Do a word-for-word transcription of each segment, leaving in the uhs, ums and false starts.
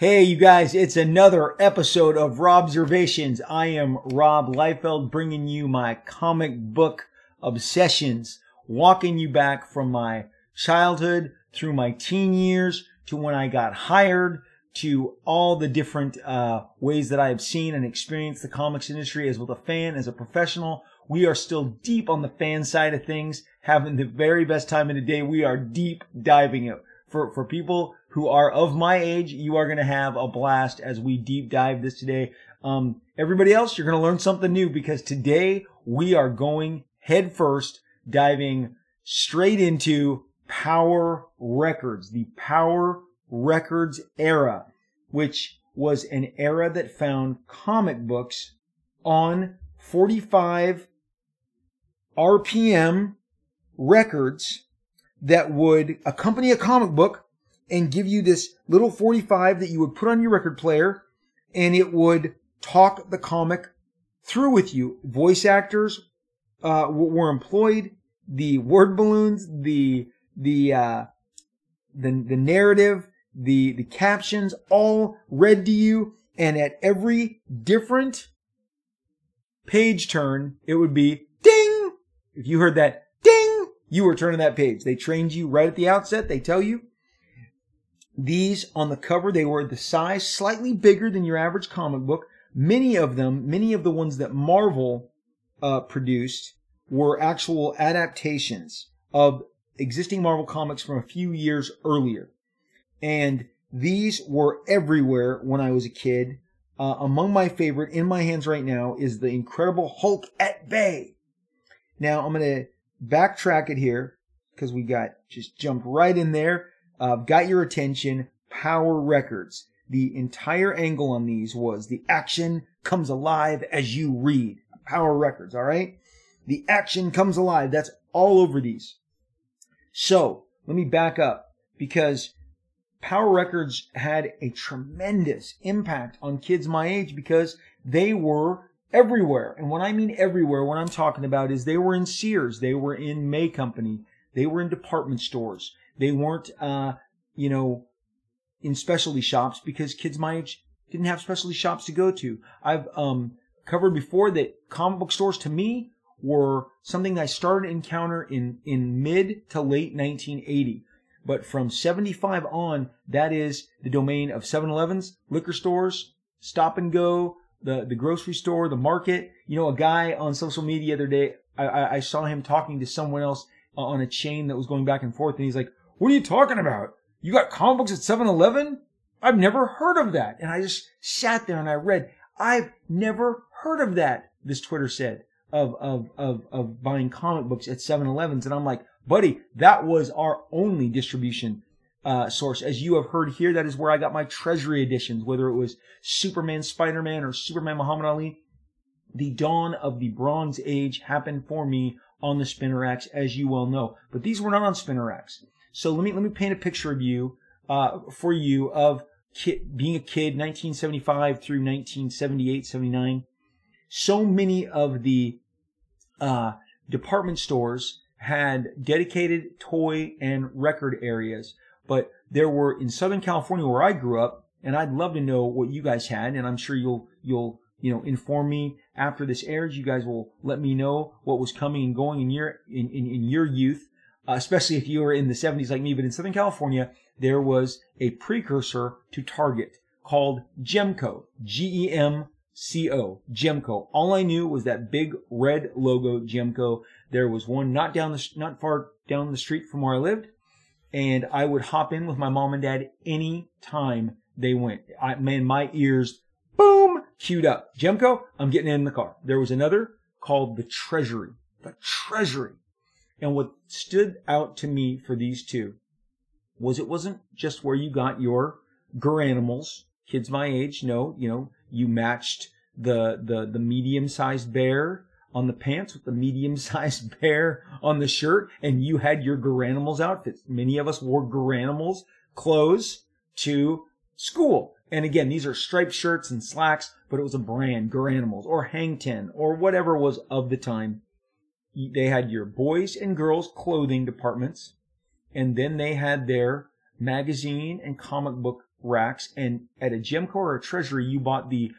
Hey, you guys, it's another episode of Robservations. I am Rob Liefeld, bringing you my comic book obsessions, walking you back from my childhood through my teen years to when I got hired to all the different uh ways that I have seen and experienced the comics industry as both a fan, as a professional. We are still deep on the fan side of things, having the very best time of the day. We are deep diving it. For, for people who are of my age, you are going to have a blast as we deep dive this today. Um, everybody else, you're going to learn something new because today we are going head first, diving straight into Power Records, the Power Records era, which was an era that found comic books on forty-five R P M records that would accompany a comic book and give you this little forty-five that you would put on your record player, and it would talk the comic through with you. Voice actors uh, were employed. The word balloons, the the uh, the the narrative, the the captions, all read to you. And at every different page turn, it would be ding. If you heard that ding, you were turning that page. They trained you right at the outset. They tell you. These on the cover, they were the size slightly bigger than your average comic book. Many of them, many of the ones that Marvel uh, produced were actual adaptations of existing Marvel comics from a few years earlier. And these were everywhere when I was a kid. Uh, among my favorite in my hands right now is the Incredible Hulk at Bay. Now I'm going to backtrack it here because we got just jump right in there. Uh, got your attention, Power Records. The entire angle on these was the action comes alive as you read. Power Records, all right? The action comes alive. That's all over these. So let me back up because Power Records had a tremendous impact on kids my age because they were everywhere. And when I mean everywhere, what I'm talking about is they were in Sears. They were in May Company. They were in department stores. They weren't, uh, you know, in specialty shops because kids my age didn't have specialty shops to go to. I've um, covered before that comic book stores to me were something I started to encounter in, in mid to late nineteen eighty. But from seventy-five on, that is the domain of seven elevens, liquor stores, stop and go, the, the grocery store, the market. You know, a guy on social media the other day, I, I, I saw him talking to someone else on a chain that was going back and forth, and he's like, "What are you talking about? You got comic books at seven eleven? I've never heard of that." And I just sat there and I read, "I've never heard of that," this Twitter said, of of of, of buying comic books at seven elevens. And I'm like, buddy, that was our only distribution uh, source. As you have heard here, that is where I got my Treasury editions, whether it was Superman, Spider-Man, or Superman Muhammad Ali. The dawn of the Bronze Age happened for me on the spinner racks, as you well know. But these were not on spinner racks. So let me let me paint a picture of you, uh, for you of kid, being a kid, nineteen seventy-five through nineteen seventy-eight, seventy-nine. So many of the uh, department stores had dedicated toy and record areas, but there were in Southern California where I grew up, and I'd love to know what you guys had, and I'm sure you'll you'll you know inform me after this airs. You guys will let me know what was coming and going in your in in, in your youth. Uh, especially if you were in the seventies like me, but in Southern California, there was a precursor to Target called Gemco, G E M C O, Gemco. All I knew was that big red logo, Gemco. There was one not down the, not far down the street from where I lived, and I would hop in with my mom and dad any time they went. I, man, my ears, boom, queued up. Gemco, I'm getting in the car. There was another called The Treasury, The Treasury. And what stood out to me for these two was it wasn't just where you got your Garanimals. Kids my age know, you know, you matched the, the, the medium-sized bear on the pants with the medium-sized bear on the shirt, and you had your Garanimals outfits. Many of us wore Garanimals clothes to school. And again, these are striped shirts and slacks, but it was a brand, Garanimals, or Hang Ten, or whatever was of the time. They had your boys and girls clothing departments, and then they had their magazine and comic book racks, and at a Gemco or a Treasury, you bought the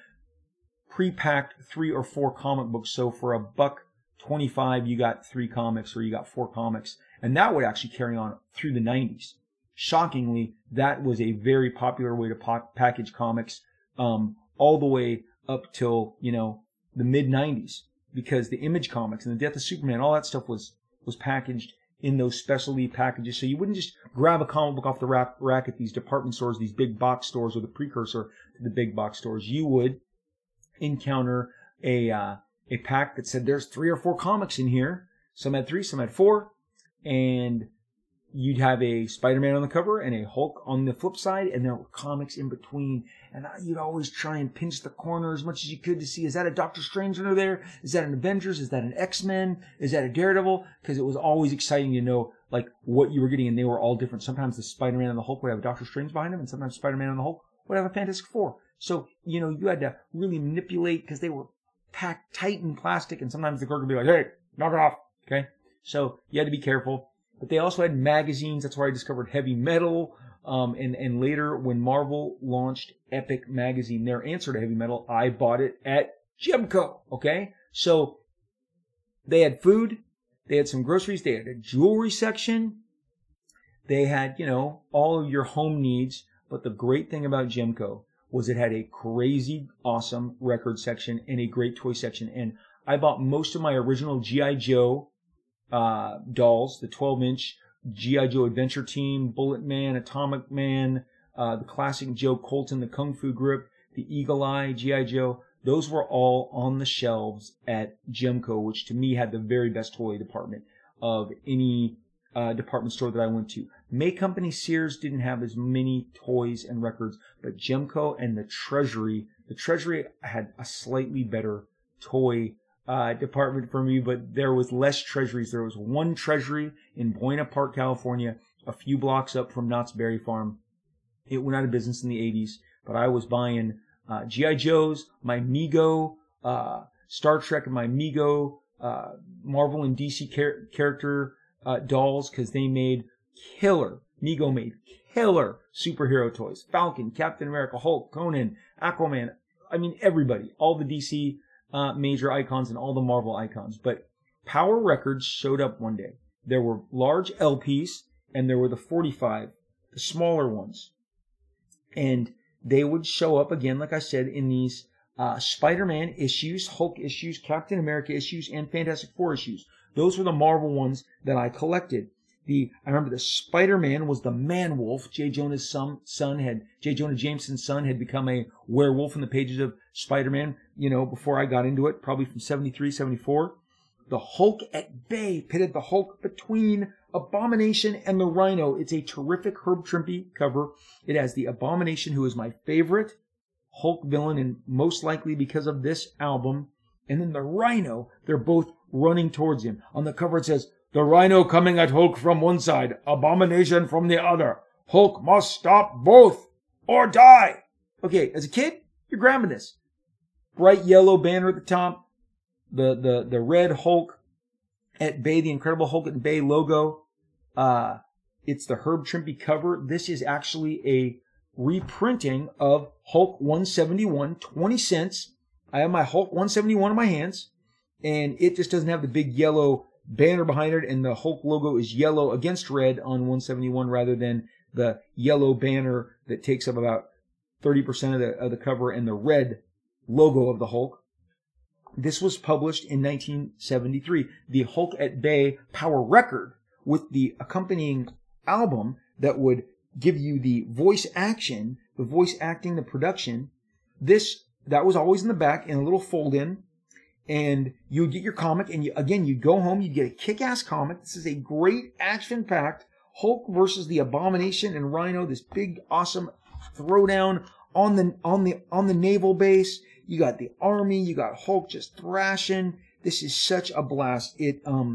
pre-packed three or four comic books. So for a buck twenty-five, you got three comics or you got four comics, and that would actually carry on through the nineties. Shockingly, that was a very popular way to po- package comics um, all the way up till, you know, the mid-nineties, because the Image comics and the Death of Superman, all that stuff was was packaged in those specialty packages. So you wouldn't just grab a comic book off the rack, rack at these department stores, these big box stores, or the precursor to the big box stores. You would encounter a uh, a pack that said there's three or four comics in here. Some had three, some had four, and you'd have a Spider-Man on the cover and a Hulk on the flip side, and there were comics in between. And you'd always try and pinch the corner as much as you could to see, is that a Doctor Strange under there? Is that an Avengers? Is that an X-Men? Is that a Daredevil? Because it was always exciting to know like what you were getting, and they were all different. Sometimes the Spider-Man and the Hulk would have Doctor Strange behind them, and sometimes Spider-Man and the Hulk would have a Fantastic Four. So, you know, you had to really manipulate because they were packed tight in plastic, and sometimes the clerk would be like, hey, knock it off, okay? So you had to be careful. But they also had magazines. That's where I discovered Heavy Metal. Um, and, and later, when Marvel launched Epic magazine, their answer to Heavy Metal, I bought it at Gemco. Okay? So they had food. They had some groceries. They had a jewelry section. They had, you know, all of your home needs. But the great thing about Gemco was it had a crazy, awesome record section and a great toy section. And I bought most of my original G I. Joe Uh, dolls, the twelve-inch G I. Joe Adventure Team, Bullet Man, Atomic Man, uh, the classic Joe Colton, the Kung Fu Grip, the Eagle Eye, G I. Joe. Those were all on the shelves at Gemco, which to me had the very best toy department of any uh, department store that I went to. May Company, Sears didn't have as many toys and records, but Gemco and the Treasury, the Treasury had a slightly better toy Uh, department for me, but there was less treasuries. There was one treasury in Buena Park, California, a few blocks up from Knott's Berry Farm. It went out of business in the eighties, but I was buying uh, G I. Joes, my Mego, uh, Star Trek, and my Mego, uh, Marvel and D C char- character uh, dolls, because they made killer, Mego made killer superhero toys. Falcon, Captain America, Hulk, Conan, Aquaman, I mean everybody, all the D C Uh, major icons and all the Marvel icons. But Power Records showed up one day. There were large L Ps and there were the forty-five, the smaller ones. And they would show up again, like I said, in these uh, Spider-Man issues, Hulk issues, Captain America issues, and Fantastic Four issues. Those were the Marvel ones that I collected. The I remember the Spider-Man was the Man-Wolf. J. Jonah's son, son had J. Jonah Jameson's son had become a werewolf in the pages of Spider-Man, you know, before I got into it, probably from seventy-three, seventy-four. The Hulk at Bay pitted the Hulk between Abomination and the Rhino. It's a terrific Herb Trimpe cover. It has the Abomination, who is my favorite Hulk villain, and most likely because of this album. And then the Rhino, they're both running towards him. On the cover it says, "The Rhino coming at Hulk from one side, Abomination from the other. Hulk must stop both or die." Okay, as a kid, you're grabbing this. Bright yellow banner at the top, the the the red Hulk at Bay, the Incredible Hulk at Bay logo. Uh, it's the Herb Trimpe cover. This is actually a reprinting of Hulk one seventy-one, twenty cents. I have my Hulk one seventy-one in my hands, and it just doesn't have the big yellow banner behind it, and the Hulk logo is yellow against red on one seventy-one rather than the yellow banner that takes up about thirty percent of the, of the cover and the red logo of the Hulk. This was published in nineteen seventy-three. The Hulk at Bay Power Record with the accompanying album that would give you the voice action, the voice acting, the production. This, that was always in the back in a little fold-in, and you would get your comic, and you, again, you'd go home, you'd get a kick-ass comic. This is a great action-packed Hulk versus the Abomination and Rhino, this big, awesome throwdown on the on the on the naval base. You got the army, you got Hulk just thrashing. This is such a blast. It um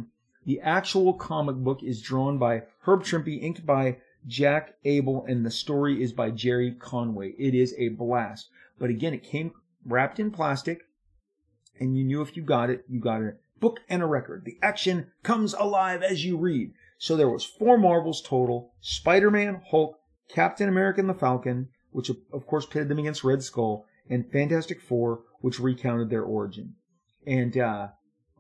the actual comic book is drawn by Herb Trimpe, inked by Jack Abel, and the story is by Jerry Conway. It is a blast. But again, it came wrapped in plastic, and you knew if you got it, you got a book and a record. The action comes alive as you read. So there was four Marvels total: Spider-Man, Hulk, Captain America and the Falcon, which of course pitted them against Red Skull, and Fantastic Four, which recounted their origin. And uh,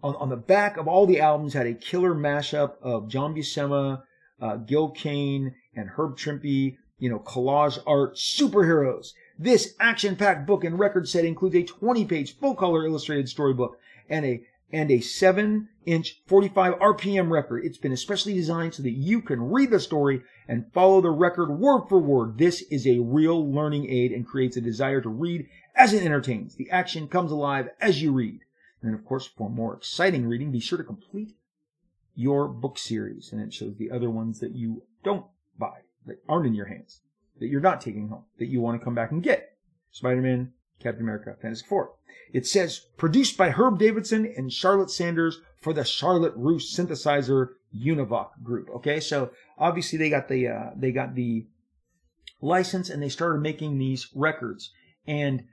on, on the back of all the albums had a killer mashup of John Buscema, uh, Gil Kane, and Herb Trimpe, you know, collage art superheroes. This action-packed book and record set includes a twenty-page full-color illustrated storybook and a and a seven-inch forty-five R P M record. It's been especially designed so that you can read the story and follow the record word for word. This is a real learning aid and creates a desire to read as it entertains. The action comes alive as you read. And then, of course, for more exciting reading, be sure to complete your book series. And it shows the other ones that you don't buy, that aren't in your hands, that you're not taking home, that you want to come back and get. Spider-Man, Captain America, Fantastic Four. It says, produced by Herb Davidson and Charlotte Sanders for the Charlotte Roos synthesizer Univoc group. Okay, so obviously they got the uh, they got the license and they started making these records. And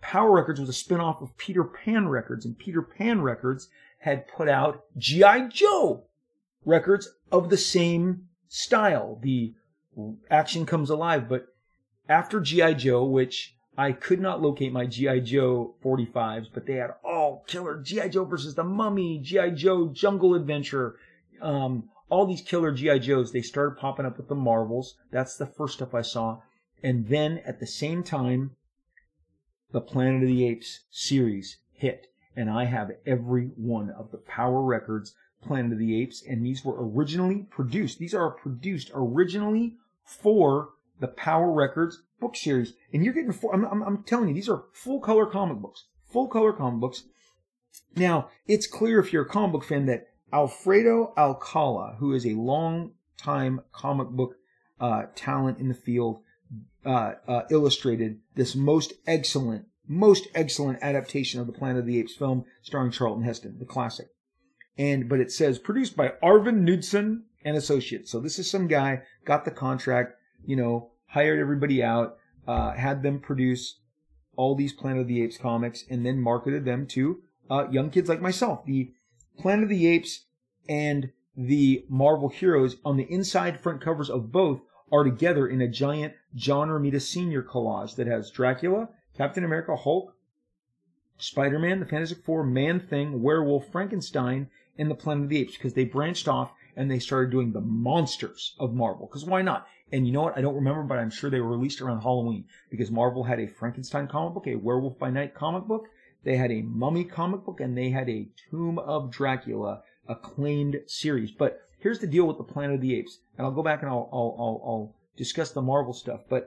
Power Records was a spinoff of Peter Pan Records. And Peter Pan Records had put out G I Joe records of the same style, the action comes alive. But after G I Joe, which I could not locate my G I Joe forty-fives, but they had all killer G I Joe versus the Mummy, G I Joe Jungle Adventure, um, all these killer G I Joes. They started popping up with the Marvels. That's the first stuff I saw. And then at the same time, the Planet of the Apes series hit. And I have every one of the Power Records Planet of the Apes, and these were originally produced. These are produced originally for the Power Records book series, and you're getting. Four, I'm, I'm, I'm telling you, these are full color comic books. Full color comic books. Now, it's clear if you're a comic book fan that Alfredo Alcala, who is a long-time comic book uh, talent in the field, uh, uh, illustrated this most excellent, most excellent adaptation of the Planet of the Apes film, starring Charlton Heston, the classic. And but it says produced by Arvin Knudsen and Associates. So this is some guy got the contract. You know, hired everybody out, uh, had them produce all these Planet of the Apes comics, and then marketed them to uh, young kids like myself. The Planet of the Apes and the Marvel Heroes on the inside front covers of both are together in a giant John Romita Senior collage that has Dracula, Captain America, Hulk, Spider-Man, the Fantastic Four, Man-Thing, Werewolf, Frankenstein, and the Planet of the Apes, because they branched off and they started doing the monsters of Marvel, because why not? And you know what? I don't remember, but I'm sure they were released around Halloween because Marvel had a Frankenstein comic book, a Werewolf by Night comic book, they had a Mummy comic book, and they had a Tomb of Dracula acclaimed series. But here's the deal with the Planet of the Apes, and I'll go back and I'll I'll I'll, I'll discuss the Marvel stuff. But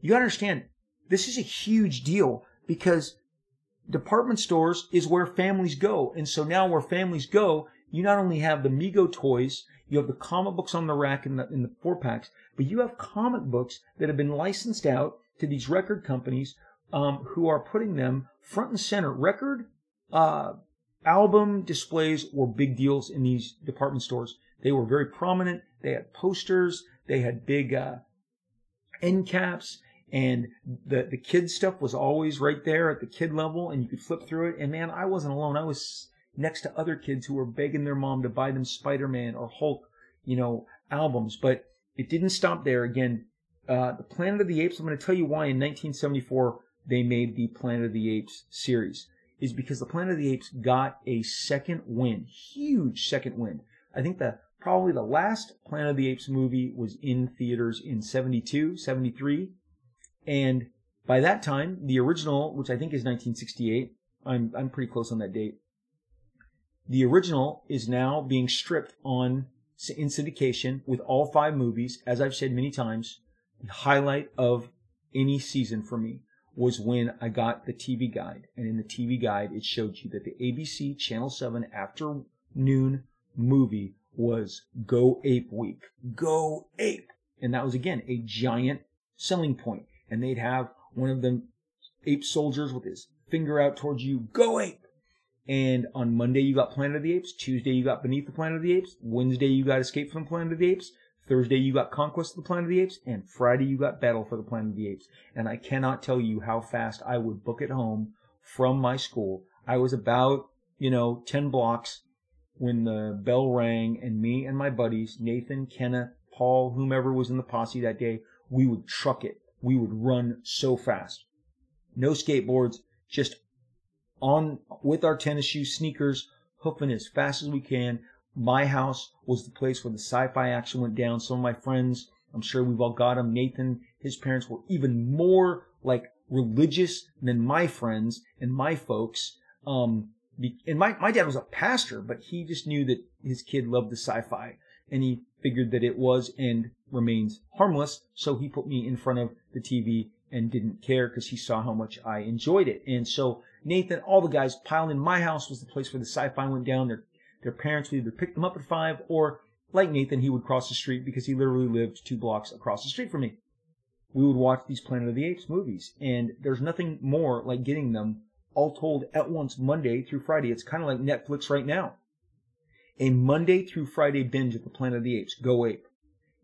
you gotta understand, this is a huge deal because department stores is where families go, and so now where families go, you not only have the Mego toys. You have the comic books on the rack in the, in the four packs, but you have comic books that have been licensed out to these record companies um, who are putting them front and center. Record uh, album displays were big deals in these department stores. They were very prominent. They had posters. They had big uh, end caps. And the, the kid stuff was always right there at the kid level, and you could flip through it. And, man, I wasn't alone. I was next to other kids who were begging their mom to buy them Spider-Man or Hulk, you know, albums. But it didn't stop there. Again, uh, the Planet of the Apes, I'm going to tell you why in nineteen seventy-four they made the Planet of the Apes series, is because the Planet of the Apes got a second win, huge second win. I think the probably the last Planet of the Apes movie was in theaters in seventy-two, seventy-three. And by that time, the original, which I think is nineteen sixty-eight, I'm I'm pretty close on that date, the original is now being stripped on in syndication with all five movies. As I've said many times, the highlight of any season for me was when I got the T V guide. And in the T V guide, it showed you that the A B C Channel seven afternoon movie was Go Ape Week. Go Ape! And that was, again, a giant selling point. And they'd have one of them ape soldiers with his finger out towards you, Go Ape! And on Monday, you got Planet of the Apes. Tuesday, you got Beneath the Planet of the Apes. Wednesday, you got Escape from the Planet of the Apes. Thursday, you got Conquest of the Planet of the Apes. And Friday, you got Battle for the Planet of the Apes. And I cannot tell you how fast I would book it home from my school. I was about, you know, ten blocks when the bell rang. And me and my buddies, Nathan, Kenneth, Paul, whomever was in the posse that day, we would truck it we would run so fast. No skateboards, just on with our tennis shoes, sneakers, hoofing as fast as we can. My house was the place where the sci-fi action went down. Some of my friends, I'm sure we've all got them. Nathan, his parents were even more like religious than my friends and my folks. Um, and my, my dad was a pastor, but he just knew that his kid loved the sci-fi, and he figured that it was and remains harmless. So he put me in front of the T V and didn't care because he saw how much I enjoyed it. And so Nathan, all the guys piled in. My house was the place where the sci-fi went down. Their, their parents would either pick them up at five, or like Nathan, he would cross the street because he literally lived two blocks across the street from me. We would watch these Planet of the Apes movies, and there's nothing more like getting them all told at once Monday through Friday. It's kind of like Netflix right now. A Monday through Friday binge of the Planet of the Apes, Go Ape,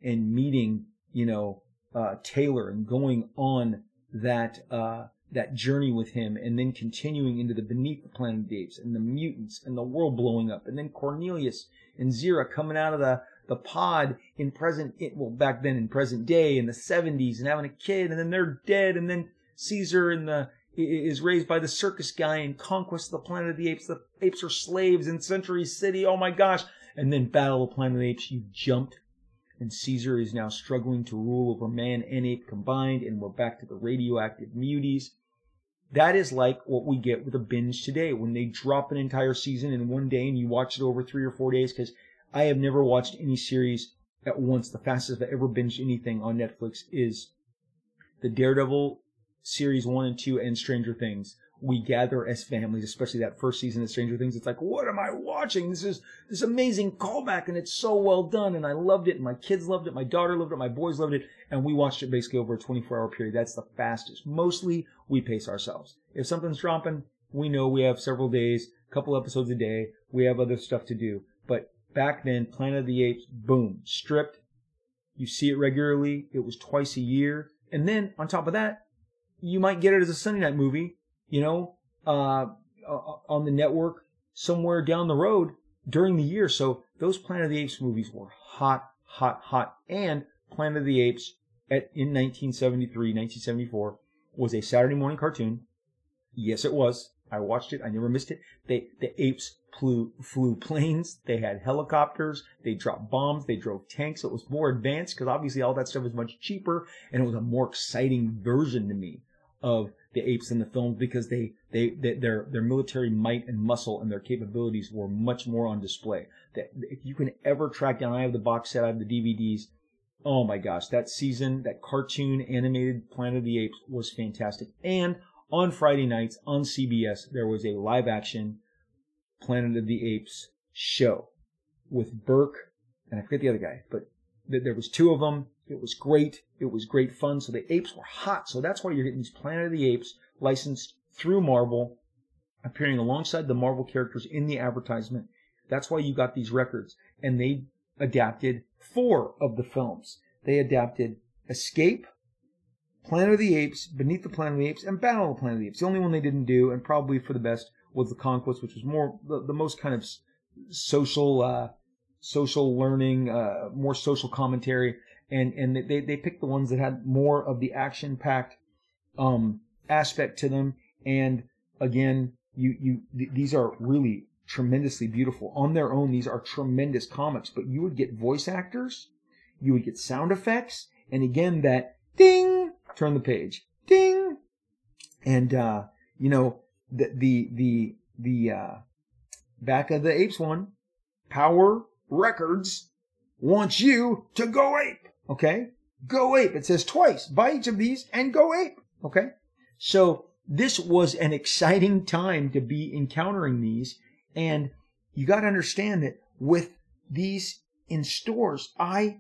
and meeting, you know, uh, Taylor and going on that uh, that journey with him, and then continuing into the Beneath the Planet of the Apes and the mutants and the world blowing up, and then Cornelius and Zira coming out of the the pod in present, well, back then in present day in the seventies, and having a kid, and then they're dead, and then Caesar and the is raised by the circus guy in Conquest of the Planet of the Apes. The apes are slaves in Century City. Oh my gosh. And then Battle of the Planet of the Apes, you jumped, and Caesar is now struggling to rule over man and ape combined, and we're back to the radioactive muties. That is like what we get with a binge today, when they drop an entire season in one day and you watch it over three or four days, because I have never watched any series at once. The fastest I've ever binged anything on Netflix is the Daredevil series one and two and Stranger Things. We gather as families, especially that first season of Stranger Things. It's like, what am I watching? This is this amazing callback, and it's so well done, and I loved it, and my kids loved it, my daughter loved it, my boys loved it, and we watched it basically over a twenty-four hour period. That's the fastest. Mostly, we pace ourselves. If something's dropping, we know we have several days, a couple episodes a day, we have other stuff to do. But back then, Planet of the Apes, boom, stripped. You see it regularly. It was twice a year. And then, on top of that, you might get it as a Sunday night movie, you know, uh, on the network somewhere down the road during the year. So those Planet of the Apes movies were hot, hot, hot. And Planet of the Apes at, in nineteen seventy-three, nineteen seventy-four was a Saturday morning cartoon. Yes, it was. I watched it. I never missed it. They, the apes flew, flew planes. They had helicopters. They dropped bombs. They drove tanks. It was more advanced because obviously all that stuff was much cheaper. And it was a more exciting version to me of the apes in the film because they, they, they their, their military might and muscle and their capabilities were much more on display. That if you can ever track down, I have the box set, I have the D V Ds. Oh my gosh, that season, that cartoon animated Planet of the Apes was fantastic. And on Friday nights on C B S, there was a live-action Planet of the Apes show with Burke, and I forget the other guy, but th- there was two of them. It was great. It was great fun. So the apes were hot. So that's why you're getting these Planet of the Apes licensed through Marvel, appearing alongside the Marvel characters in the advertisement. That's why you got these records. And they adapted four of the films. They adapted Escape, Planet of the Apes, Beneath the Planet of the Apes, and Battle of the Planet of the Apes. The only one they didn't do, and probably for the best, was The Conquest, which was more the, the most kind of social uh, social learning, uh, more social commentary. And and they, they picked the ones that had more of the action-packed um, aspect to them. And again, you you th- these are really tremendously beautiful. On their own, these are tremendous comics. But you would get voice actors, you would get sound effects, and again, that ding! Turn the page, ding, and uh, you know the the the the uh, back of the apes one, Power Records wants you to go ape. Okay, go ape. It says twice, buy each of these and go ape. Okay, so this was an exciting time to be encountering these, and you got to understand that with these in stores, I.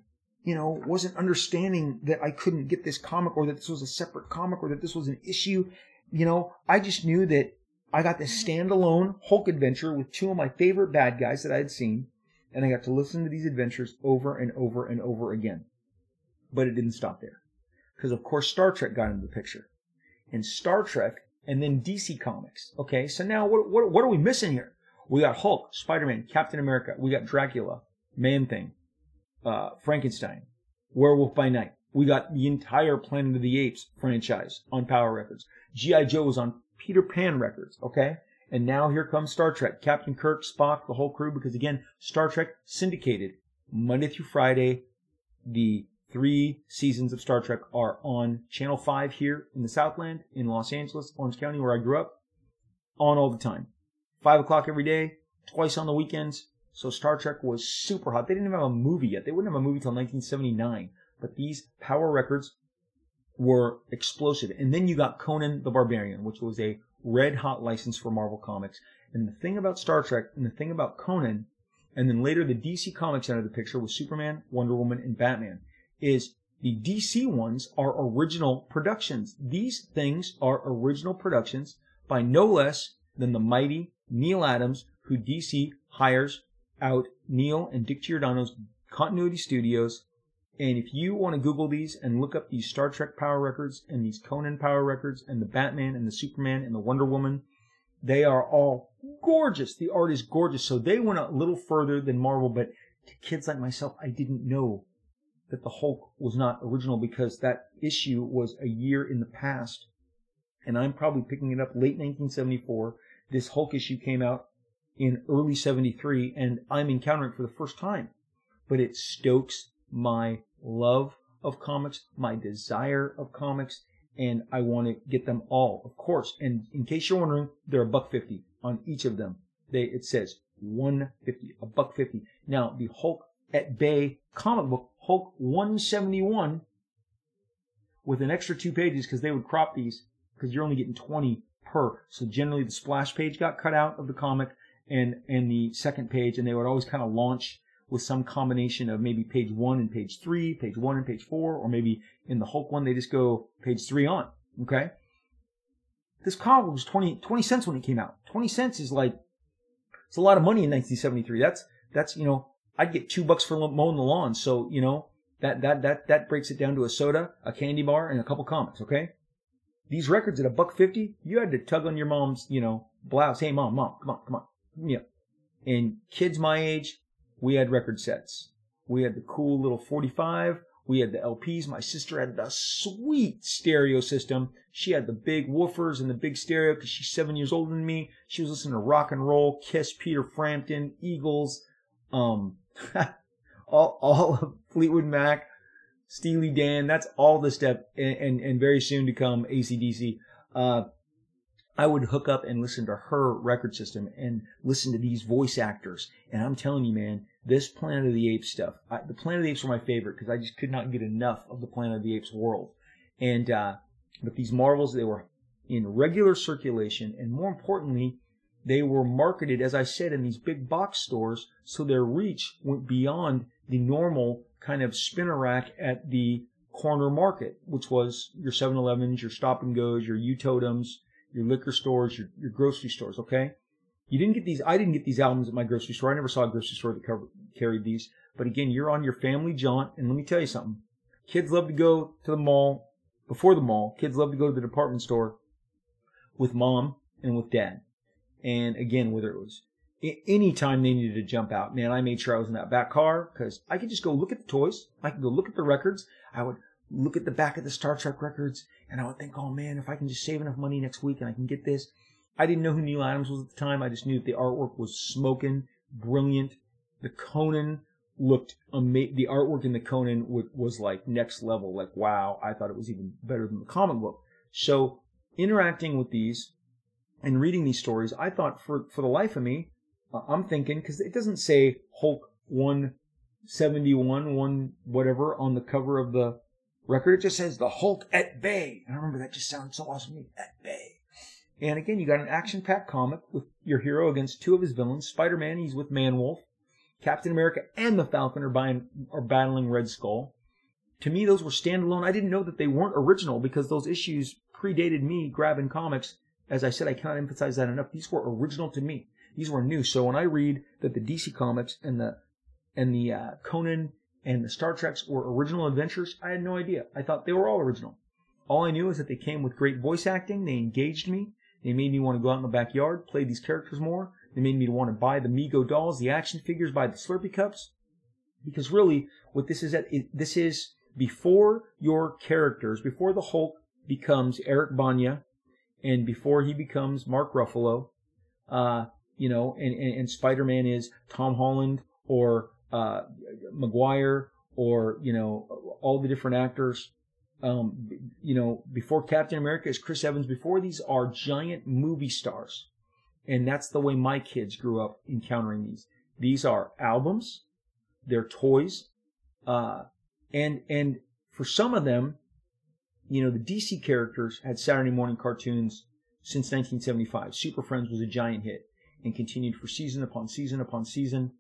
you know, wasn't understanding that I couldn't get this comic or that this was a separate comic or that this was an issue. You know, I just knew that I got this standalone Hulk adventure with two of my favorite bad guys that I had seen, and I got to listen to these adventures over and over and over again. But it didn't stop there. Because, of course, Star Trek got into the picture. And Star Trek and then D C Comics. Okay, so now what, what, what are we missing here? We got Hulk, Spider-Man, Captain America. We got Dracula, Man-Thing. Uh, Frankenstein, Werewolf by Night. we got the entire Planet of the Apes franchise on Power Records. G I. Joe was on Peter Pan Records, okay? And now here comes Star Trek. Captain Kirk, Spock, the whole crew, because again, Star Trek syndicated Monday through Friday. The three seasons of Star Trek are on Channel five here in the Southland, in Los Angeles, Orange County, where I grew up, on all the time. five o'clock every day, twice on the weekends. So Star Trek was super hot. They didn't even have a movie yet. They wouldn't have a movie until nineteen seventy-nine. But these Power Records were explosive. And then you got Conan the Barbarian, which was a red-hot license for Marvel Comics. And the thing about Star Trek and the thing about Conan, and then later the D C Comics out of the picture with Superman, Wonder Woman, and Batman, is the D C ones are original productions. These things are original productions by no less than the mighty Neal Adams, who D C hires out Neal and Dick Giordano's Continuity Studios. And if you want to Google these and look up these Star Trek Power Records and these Conan Power Records and the Batman and the Superman and the Wonder Woman, they are all gorgeous. The art is gorgeous. So they went a little further than Marvel, but to kids like myself, I didn't know that the Hulk was not original because that issue was a year in the past. And I'm probably picking it up late nineteen seventy-four. This Hulk issue came out in early seventy-three, and I'm encountering it for the first time. But it stokes my love of comics, my desire of comics, and I want to get them all, of course. And in case you're wondering, they're a buck fifty on each of them. They it says one fifty, a buck fifty. Now the Hulk at Bay comic book, Hulk one seventy-one, with an extra two pages because they would crop these because you're only getting twenty per. So generally the splash page got cut out of the comic and and the second page, and they would always kind of launch with some combination of maybe page one and page three, page one and page four, or maybe in the Hulk one, they just go page three on, okay? This comic was twenty, twenty cents when it came out. twenty cents is like, it's a lot of money in nineteen seventy-three. That's, that's you know, I'd get two bucks for mowing the lawn. So, you know, that, that, that, that breaks it down to a soda, a candy bar, and a couple comics, okay? These records at a buck fifty, you had to tug on your mom's, you know, blouse. Hey, mom, mom, come on, come on. Yeah. And kids my age, we had record sets. We had the cool little forty-five. We had the L Ps. My sister had the sweet stereo system. She had the big woofers and the big stereo because she's seven years older than me. She was listening to rock and roll, Kiss, Peter Frampton, Eagles, um, all, all of Fleetwood Mac, Steely Dan. That's all the stuff. And, and, and very soon to come, A C D C. Uh, I would hook up and listen to her record system and listen to these voice actors. And I'm telling you, man, this Planet of the Apes stuff, I, the Planet of the Apes were my favorite because I just could not get enough of the Planet of the Apes world. And, uh, but these Marvels, they were in regular circulation. And more importantly, they were marketed, as I said, in these big box stores. So their reach went beyond the normal kind of spinner rack at the corner market, which was your seven elevens, your Stop and Goes, your U-Totems, your liquor stores, your, your grocery stores, okay? You didn't get these, I didn't get these albums at my grocery store. I never saw a grocery store that covered, carried these. But again, you're on your family jaunt, and let me tell you something. Kids love to go to the mall, before the mall, kids love to go to the department store with mom and with dad. And again, whether it was any time they needed to jump out, man, I made sure I was in that back car because I could just go look at the toys. I could go look at the records. I would look at the back of the Star Trek records, and I would think, oh man, if I can just save enough money next week and I can get this. I didn't know who Neal Adams was at the time. I just knew that the artwork was smoking, brilliant. The Conan looked amazing. The artwork in the Conan w- was like next level. Like, wow, I thought it was even better than the comic book. So interacting with these and reading these stories, I thought for, for the life of me, uh, I'm thinking, because it doesn't say Hulk one seventy-one, one whatever on the cover of the record, it just says the Hulk at Bay. And I remember that just sounds so awesome to me, at Bay. And again, you got an action-packed comic with your hero against two of his villains. Spider-Man, he's with Man-Wolf. Captain America and the Falcon are, buying, are battling Red Skull. To me, those were standalone. I didn't know that they weren't original because those issues predated me grabbing comics. As I said, I cannot emphasize that enough. These were original to me. These were new. So when I read that the D C Comics and the, and the uh, Conan and the Star Treks were original adventures, I had no idea. I thought they were all original. All I knew is that they came with great voice acting. They engaged me. They made me want to go out in the backyard, play these characters more. They made me want to buy the Mego dolls, the action figures, buy the Slurpee cups. Because really, what this is, at, this is before your characters, before the Hulk becomes Eric Banya and before he becomes Mark Ruffalo, uh, you know, and, and, and Spider-Man is Tom Holland or uh, Maguire or, you know, all the different actors, um, you know, before Captain America is Chris Evans, before these are giant movie stars. And that's the way my kids grew up encountering these. These are albums, they're toys, uh, and and for some of them, you know, the D C characters had Saturday morning cartoons since nineteen seventy-five. Super Friends was a giant hit and continued for season upon season upon season.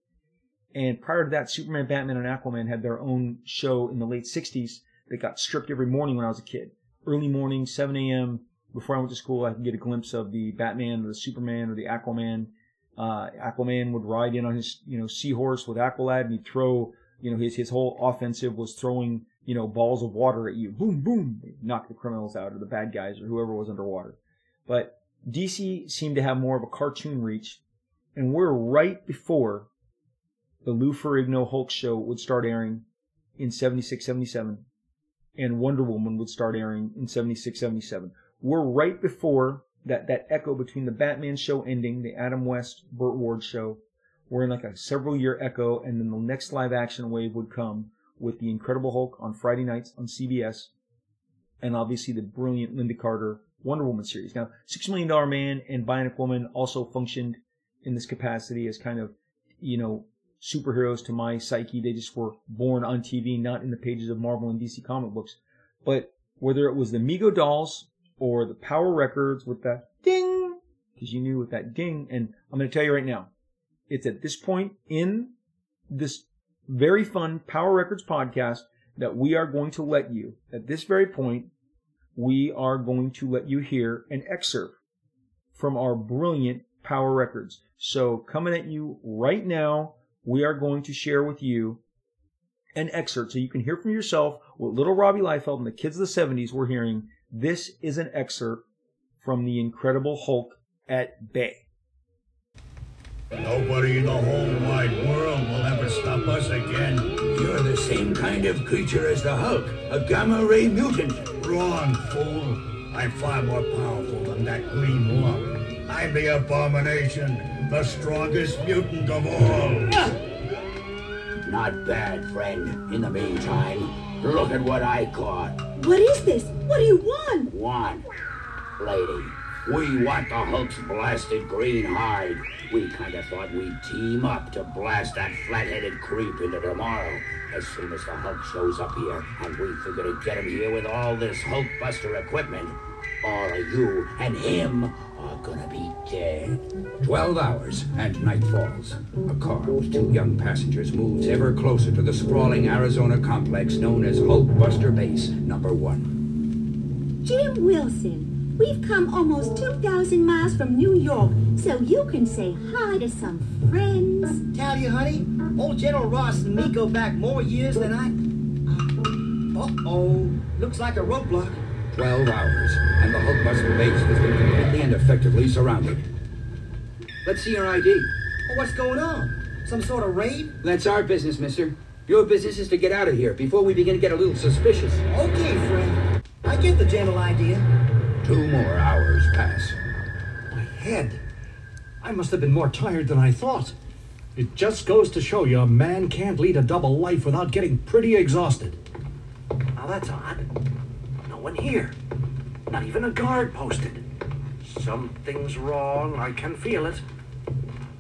And prior to that, Superman, Batman, and Aquaman had their own show in the late sixties that got stripped every morning when I was a kid. Early morning, seven a.m., before I went to school, I could get a glimpse of the Batman or the Superman or the Aquaman. Uh, Aquaman would ride in on his, you know, seahorse with Aqualad, and he'd throw, you know, his, his whole offensive was throwing, you know, balls of water at you. Boom, boom. Knock the criminals out or the bad guys or whoever was underwater. But D C seemed to have more of a cartoon reach. And we're right before the Lou Ferrigno Hulk show would start airing in seventy-six, seventy-seven. And Wonder Woman would start airing in seventy-six, seventy-seven. We're right before that, that echo between the Batman show ending, the Adam West, Burt Ward show. We're in like a several-year echo, and then the next live-action wave would come with The Incredible Hulk on Friday nights on C B S, and obviously the brilliant Linda Carter Wonder Woman series. Now, Six Million Dollar Man and Bionic Woman also functioned in this capacity as kind of, you know, superheroes to my psyche. They just were born on T V, not in the pages of Marvel and D C comic books. But whether it was the Mego dolls or the Power Records with that ding, because you knew with that ding. And I'm going to tell you right now, it's at this point in this very fun Power Records podcast that we are going to let you, at this very point, we are going to let you hear an excerpt from our brilliant Power Records. So coming at you right now, we are going to share with you an excerpt so you can hear from yourself what little Robbie Liefeld and the kids of the seventies were hearing. This is an excerpt from The Incredible Hulk at Bay. Nobody in the whole wide world will ever stop us again. You're the same kind of creature as the Hulk, a gamma-ray mutant. Wrong, fool. I'm far more powerful than that green lump. I'm the abomination, the strongest mutant of all. Not bad, friend. In the meantime, look at what I caught. What is this? What do you want? Want. Lady, we want the Hulk's blasted green hide. We kind of thought we'd team up to blast that flat-headed creep into tomorrow as soon as the Hulk shows up here. And we figure to get him here with all this Hulkbuster equipment. All of you and him are gonna be dead. Twelve hours and night falls. A car with two young passengers moves ever closer to the sprawling Arizona complex known as Hulkbuster Base Number One. Jim Wilson, we've come almost two thousand miles from New York, so you can say hi to some friends. Tell you, honey, old General Ross and me go back more years than I... Uh-oh, looks like a roadblock. Twelve hours, and the Hulkbuster base has been completely and effectively surrounded. Let's see your I D. Well, what's going on? Some sort of raid? That's our business, mister. Your business is to get out of here before we begin to get a little suspicious. Okay, friend. I get the general idea. Two more hours pass. My head. I must have been more tired than I thought. It just goes to show you a man can't lead a double life without getting pretty exhausted. Now, that's odd. One here. Not even a guard posted. Something's wrong. I can feel it.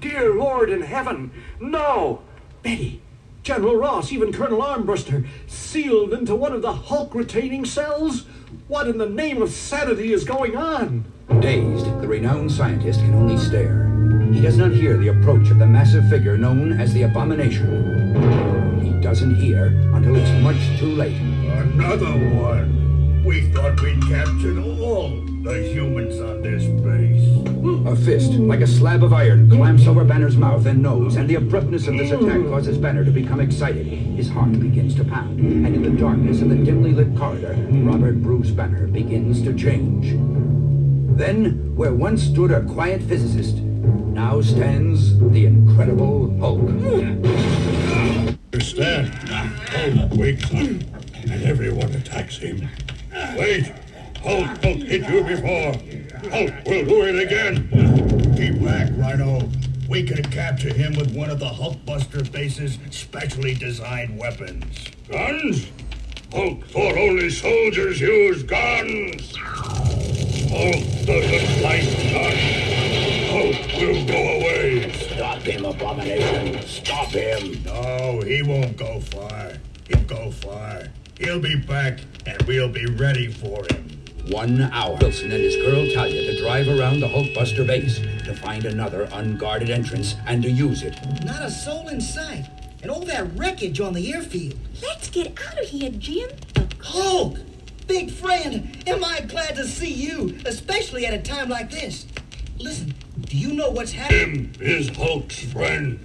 Dear Lord in heaven, no! Betty, General Ross, even Colonel Armbruster, sealed into one of the Hulk retaining cells? What in the name of sanity is going on? Dazed, the renowned scientist can only stare. He does not hear the approach of the massive figure known as the Abomination. He doesn't hear until it's much too late. Another one! We thought we'd captured all the humans on this base. A fist, like a slab of iron, clamps over Banner's mouth and nose, and the abruptness of this attack causes Banner to become excited. His heart begins to pound, and in the darkness of the dimly lit corridor, Robert Bruce Banner begins to change. Then, where once stood a quiet physicist, now stands the Incredible Hulk. Understand? Oh, wait. and everyone attacks him. Wait! Hulk Hulk hit you before. Hulk will do it again. Keep back, Rhino. We can capture him with one of the Hulkbuster base's specially designed weapons. Guns? Hulk thought only soldiers use guns. Hulk doesn't like guns. Hulk will go away. Stop him, Abomination. Stop him. No, he won't go far. He'll go far. He'll be back, and we'll be ready for him. One hour. Wilson and his girl Talia to drive around the Hulkbuster base to find another unguarded entrance and to use it. Not a soul in sight. And all that wreckage on the airfield. Let's get out of here, Jim. Hulk! Big friend, am I glad to see you, especially at a time like this. Listen, do you know what's happening? Jim is Hulk's friend.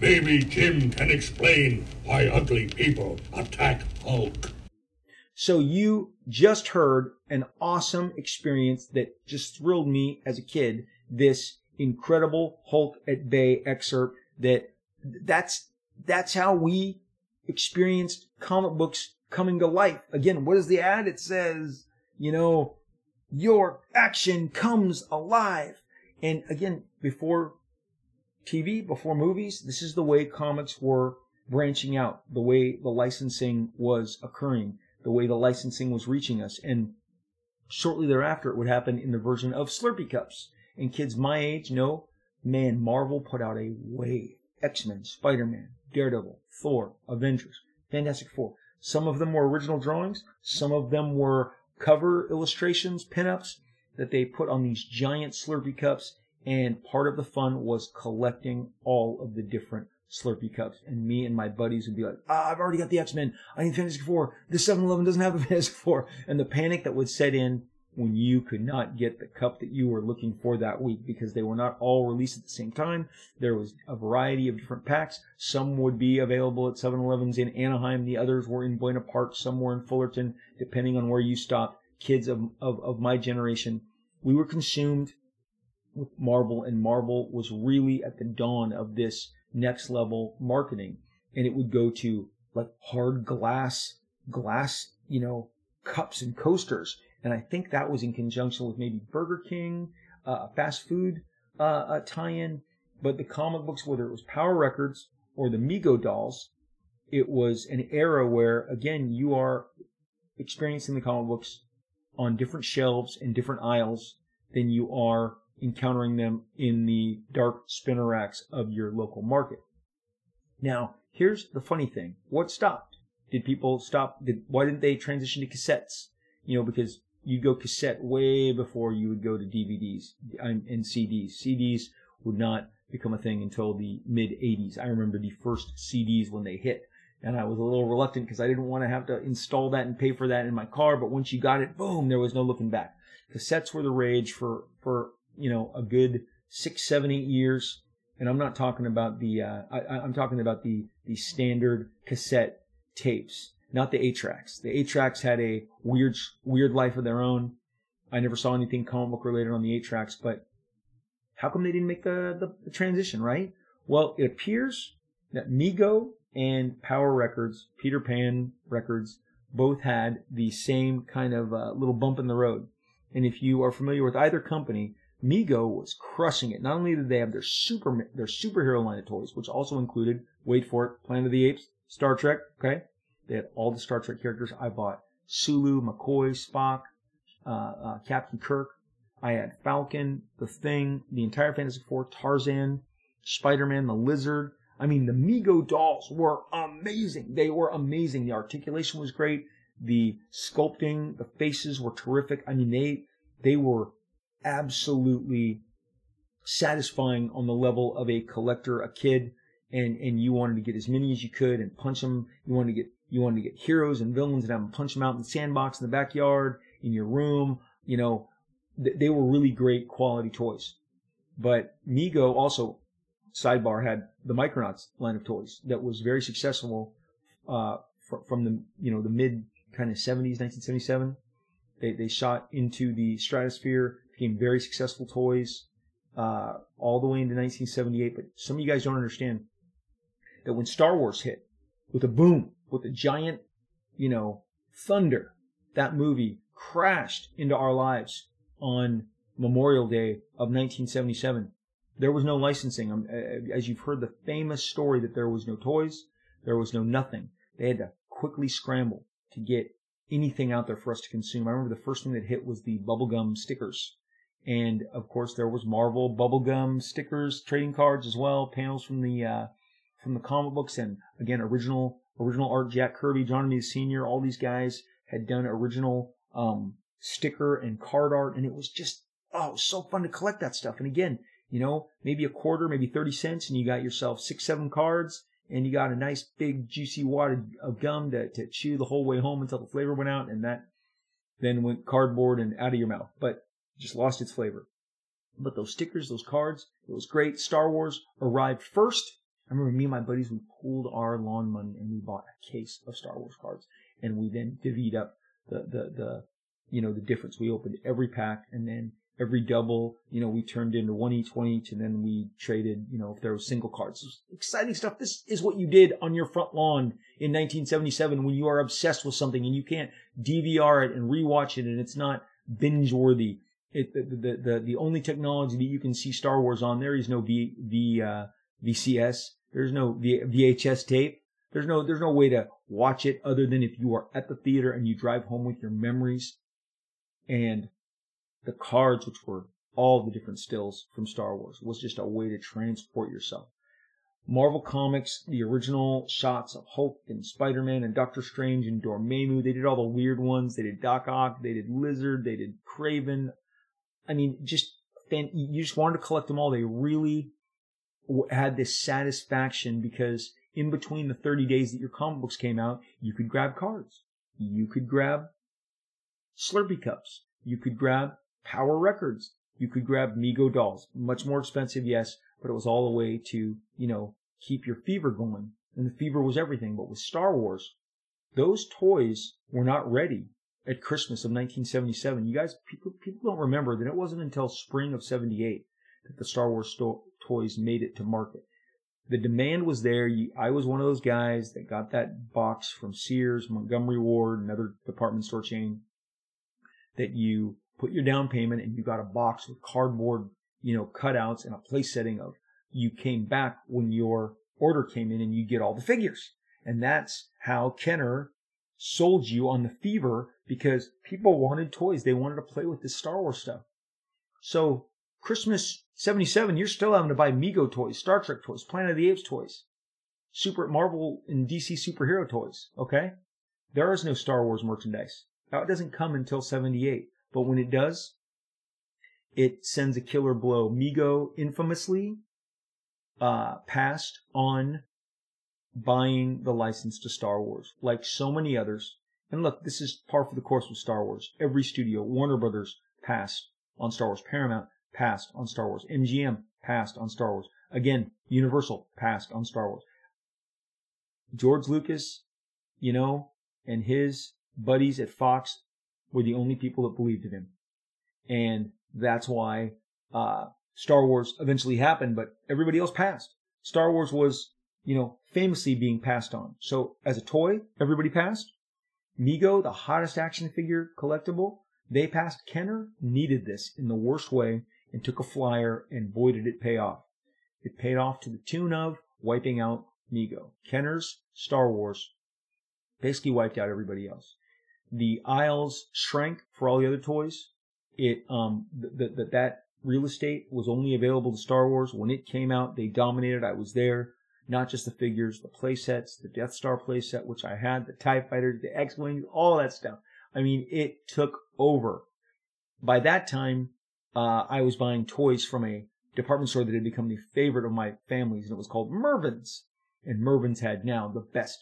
Maybe Jim can explain why ugly people attack Hulk. So you just heard an awesome experience that just thrilled me as a kid. This incredible Hulk at Bay excerpt that that's, that's how we experience comic books coming to life. Again, what is the ad? It says, you know, your action comes alive. And again, before T V, before movies, this is the way comics were branching out, the way the licensing was occurring, the way the licensing was reaching us. And shortly thereafter, it would happen in the version of Slurpee Cups. And kids my age know, man, Marvel put out a wave. X-Men, Spider-Man, Daredevil, Thor, Avengers, Fantastic Four. Some of them were original drawings. Some of them were cover illustrations, pinups that they put on these giant Slurpee Cups. And part of the fun was collecting all of the different Slurpee Cups, and me and my buddies would be like, ah, I've already got the X-Men, I need Fantastic Four, this seven eleven doesn't have a Fantastic Four, and the panic that would set in when you could not get the cup that you were looking for that week, because they were not all released at the same time. There was a variety of different packs. Some would be available at seven elevens in Anaheim, the others were in Buena Park, some were in Fullerton, depending on where you stopped. Kids of, of, of my generation, we were consumed with Marvel, and Marvel was really at the dawn of this next level marketing, and it would go to like hard glass glass you know cups and coasters. And I think that was in conjunction with maybe Burger King, uh fast food uh, uh tie-in. But the comic books, whether it was Power Records or the Mego dolls, it was an era where again you are experiencing the comic books on different shelves and different aisles than you are encountering them in the dark spinner racks of your local market. Now, here's the funny thing. What stopped? Did people stop? Did, why didn't they transition to cassettes? You know, because you'd go cassette way before you would go to D V Ds and C Ds. C Ds would not become a thing until the mid-eighties. I remember the first C Ds when they hit, and I was a little reluctant because I didn't want to have to install that and pay for that in my car, but once you got it, boom, there was no looking back. Cassettes were the rage for... for you know, a good six, seven, eight years. And I'm not talking about the, uh, I, I'm talking about the, the standard cassette tapes, not the eight tracks. The eight tracks had a weird, weird life of their own. I never saw anything comic book related on the eight tracks, but how come they didn't make the, the, the transition, right? Well, it appears that Mego and Power Records, Peter Pan Records, both had the same kind of uh, little bump in the road. And if you are familiar with either company, Mego was crushing it. Not only did they have their super their superhero line of toys, which also included, wait for it, Planet of the Apes, Star Trek, okay? They had all the Star Trek characters I bought. Sulu, McCoy, Spock, uh, uh, Captain Kirk. I had Falcon, The Thing, the entire Fantastic Four, Tarzan, Spider-Man, the Lizard. I mean, the Mego dolls were amazing. They were amazing. The articulation was great. The sculpting, the faces were terrific. I mean, they they were... absolutely satisfying on the level of a collector, a kid, and and you wanted to get as many as you could and punch them. You wanted to get you wanted to get heroes and villains and have them punch them out in the sandbox in the backyard, in your room. You know, th- they were really great quality toys. But Mego also, sidebar, had the Micronauts line of toys that was very successful uh, fr- from the you know the mid kind of seventies, nineteen seventy-seven. They they shot into the stratosphere. Became very successful toys uh, all the way into nineteen seventy-eight. But some of you guys don't understand that when Star Wars hit with a boom, with a giant, you know, Thunder, that movie, crashed into our lives on Memorial Day of nineteen seventy-seven. There was no licensing. As you've heard the famous story that there was no toys, there was no nothing. They had to quickly scramble to get anything out there for us to consume. I remember the first thing that hit was the bubblegum stickers. And, of course, there was Marvel bubblegum stickers, trading cards as well, panels from the uh, from the comic books, and, again, original original art. Jack Kirby, John Romita Senior, all these guys had done original um, sticker and card art, and it was just, oh, it was so fun to collect that stuff. And, again, you know, maybe a quarter, maybe thirty cents, and you got yourself six, seven cards, and you got a nice big juicy wad of gum to, to chew the whole way home until the flavor went out, and that then went cardboard and out of your mouth, but just lost its flavor. But those stickers, those cards, it was great. Star Wars arrived first. I remember me and my buddies, we pooled our lawn money and we bought a case of Star Wars cards, and we then divvied up the the, the you know the difference. We opened every pack, and then every double, you know, we turned into one each, one each, and then we traded, you know, if there was single cards. It was exciting stuff. This is what you did on your front lawn in nineteen seventy-seven when you are obsessed with something and you can't D V R it and rewatch it, and it's not binge-worthy. It, the, the, the, the only technology that you can see Star Wars on, there is no v, v, uh, V C S. There's no v, VHS tape. There's no, there's no way to watch it other than if you are at the theater and you drive home with your memories. And the cards, which were all the different stills from Star Wars, was just a way to transport yourself. Marvel Comics, the original shots of Hulk and Spider-Man and Doctor Strange and Dormammu, they did all the weird ones. They did Doc Ock, they did Lizard, they did Kraven. I mean, just you just wanted to collect them all. They really had this satisfaction because in between the thirty days that your comic books came out, you could grab cards. You could grab Slurpee cups. You could grab Power Records. You could grab Mego dolls. Much more expensive, yes, but it was all the way to, you know, keep your fever going. And the fever was everything. But with Star Wars, those toys were not ready at Christmas of nineteen seventy-seven. You guys, people, people don't remember that it wasn't until spring of seventy-eight that the Star Wars sto- toys made it to market. The demand was there. You, I was one of those guys that got that box from Sears, Montgomery Ward, another department store chain, that you put your down payment and you got a box with cardboard, you know, cutouts and a place setting of, you came back when your order came in and you get all the figures. And that's how Kenner sold you on the fever, because people wanted toys. They wanted to play with this Star Wars stuff. So Christmas seventy-seven, you're still having to buy Mego toys, Star Trek toys, Planet of the Apes toys, Super Marvel and D C superhero toys, okay? There is no Star Wars merchandise. Now, it doesn't come until seventy-eight, but when it does, it sends a killer blow. Mego infamously uh, passed on buying the license to Star Wars, like so many others. And look, this is par for the course with Star Wars. Every studio, Warner Brothers passed on Star Wars. Paramount passed on Star Wars. M G M passed on Star Wars. Again, Universal passed on Star Wars. George Lucas, you know, and his buddies at Fox were the only people that believed in him. And that's why uh, Star Wars eventually happened, but everybody else passed. Star Wars was, you know, famously being passed on. So as a toy, everybody passed. Mego, the hottest action figure collectible, they passed. Kenner needed this in the worst way and took a flyer, and boy did it pay off. It paid off to the tune of wiping out Mego. Kenner's Star Wars basically wiped out everybody else. The aisles shrank for all the other toys. It um that th- that real estate was only available to Star Wars. When it came out, they dominated. I was there. Not just the figures, the play sets, the Death Star play set, which I had, the TIE fighters, the X-Wings, all that stuff. I mean, it took over. By that time, uh, I was buying toys from a department store that had become the favorite of my family's, and it was called Mervyn's. And Mervyn's had now the best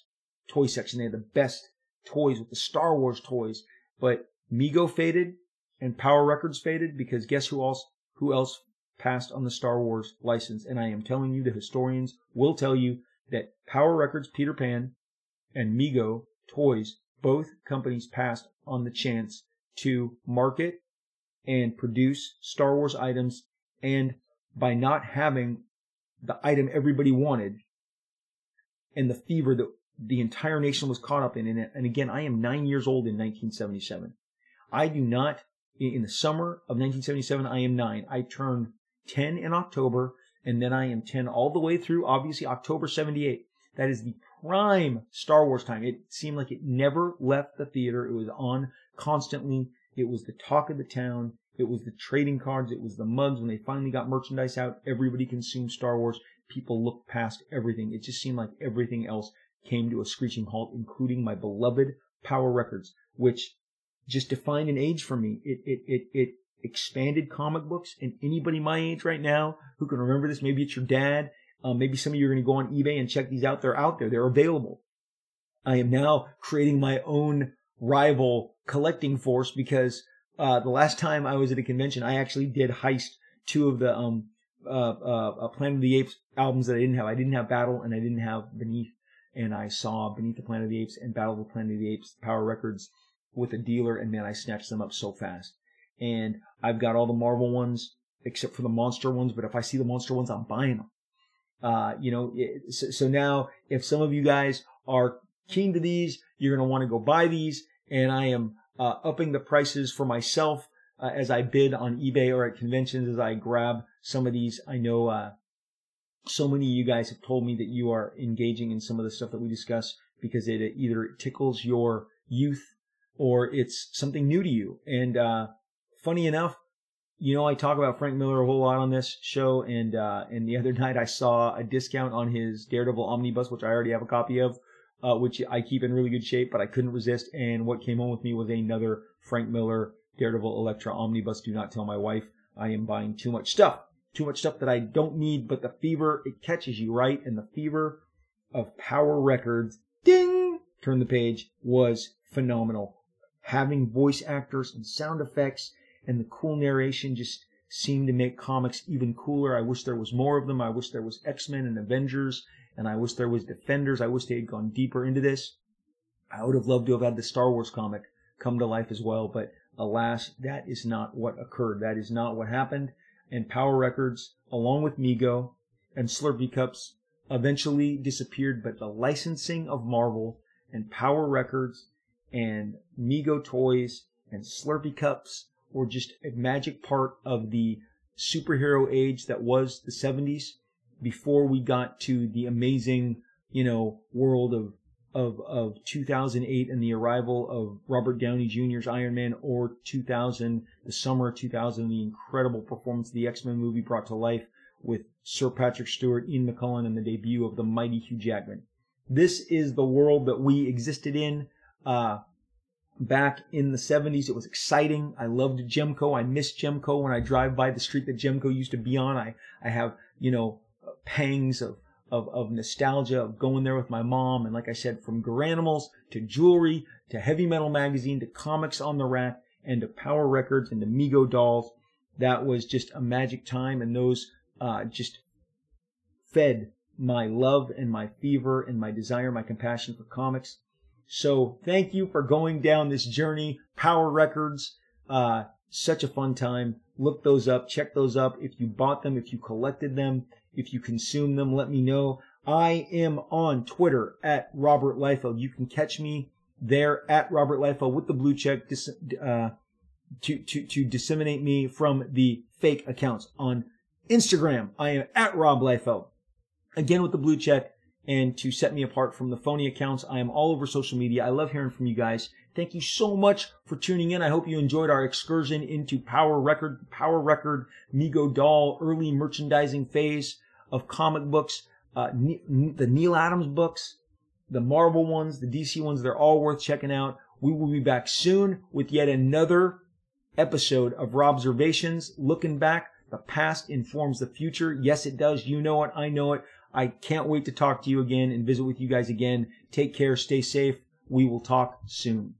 toy section. They had the best toys with the Star Wars toys. But Mego faded and Power Records faded, because guess who else who else passed on the Star Wars license? And I am telling you, the historians will tell you that Power Records, Peter Pan, and Mego toys, both companies passed on the chance to market and produce Star Wars items. And by not having the item everybody wanted and the fever that the entire nation was caught up in it. And again, I am nine years old in nineteen seventy-seven. I do not, in the summer of nineteen seventy-seven, I am nine. I turned ten in October, and then I am ten all the way through, obviously, October seventy-eight. That is the prime Star Wars time. It seemed like it never left the theater. It was on constantly. It was the talk of the town. It was the trading cards. It was the mugs. When they finally got merchandise out, everybody consumed Star Wars. People looked past everything. It just seemed like everything else came to a screeching halt, including my beloved Power Records, which just defined an age for me. It it it it expanded comic books, and anybody my age right now who can remember this, maybe it's your dad, um, maybe some of you are going to go on eBay and check these out. They're out there. They're available. I am now creating my own rival collecting force because uh, the last time I was at a convention, I actually did heist two of the um uh, uh Planet of the Apes albums that I didn't have. I didn't have Battle, and I didn't have Beneath. And I saw Beneath the Planet of the Apes and Battle of the Planet of the Apes, Power Records, with a dealer, and man, I snatched them up so fast. And I've got all the Marvel ones, except for the monster ones, but if I see the monster ones, I'm buying them. Uh, you know, it, so, so now, if some of you guys are keen to these, you're going to want to go buy these, and I am uh, upping the prices for myself uh, as I bid on eBay or at conventions as I grab some of these. I know... Uh, So many of you guys have told me that you are engaging in some of the stuff that we discuss because it either tickles your youth or it's something new to you. And uh, funny enough, you know, I talk about Frank Miller a whole lot on this show. And uh, and the other night I saw a discount on his Daredevil Omnibus, which I already have a copy of, uh, which I keep in really good shape, but I couldn't resist. And what came home with me was another Frank Miller Daredevil Elektra Omnibus. Do not tell my wife. I am buying too much stuff. Too much stuff that I don't need, but the fever, it catches you, right? And the fever of Power Records, ding, turn the page, was phenomenal. Having voice actors and sound effects and the cool narration just seemed to make comics even cooler. I wish there was more of them. I wish there was X-Men and Avengers, and I wish there was Defenders. I wish they had gone deeper into this. I would have loved to have had the Star Wars comic come to life as well, but alas, that is not what occurred. That is not what happened. And Power Records, along with Mego and Slurpee Cups, eventually disappeared. But the licensing of Marvel and Power Records and Mego toys and Slurpee Cups were just a magic part of the superhero age that was the seventies before we got to the amazing, you know, world of of of two thousand eight and the arrival of Robert Downey Junior's Iron Man, or two thousand, the summer of two thousand, the incredible performance of the X-Men movie brought to life with Sir Patrick Stewart, Ian McKellen, and the debut of the mighty Hugh Jackman. This is the world that we existed in uh, back in the seventies. It was exciting. I loved Gemco. I miss Gemco. When I drive by the street that Gemco used to be on, I, I have, you know, pangs of Of, of nostalgia, of going there with my mom. And like I said, from Garanimals to jewelry to Heavy Metal magazine to comics on the rack and to Power Records and to Mego dolls, that was just a magic time. And those uh, just fed my love and my fever and my desire, my compassion for comics. So thank you for going down this journey. Power Records, uh, such a fun time. Look those up, check those up. If you bought them, if you collected them, if you consume them, let me know. I am on Twitter at Robert Liefeld. You can catch me there at Robert Liefeld with the blue check dis- uh, to, to, to disseminate me from the fake accounts. On Instagram, I am at Rob Liefeld, again with the blue check, and to set me apart from the phony accounts. I am all over social media. I love hearing from you guys. Thank you so much for tuning in. I hope you enjoyed our excursion into Power Record, Power Record, Mego Doll, early merchandising phase of comic books, uh, ne- the Neal Adams books, the Marvel ones, the D C ones. They're all worth checking out. We will be back soon with yet another episode of Robservations. Looking back, the past informs the future. Yes, it does. You know it. I know it. I can't wait to talk to you again and visit with you guys again. Take care. Stay safe. We will talk soon.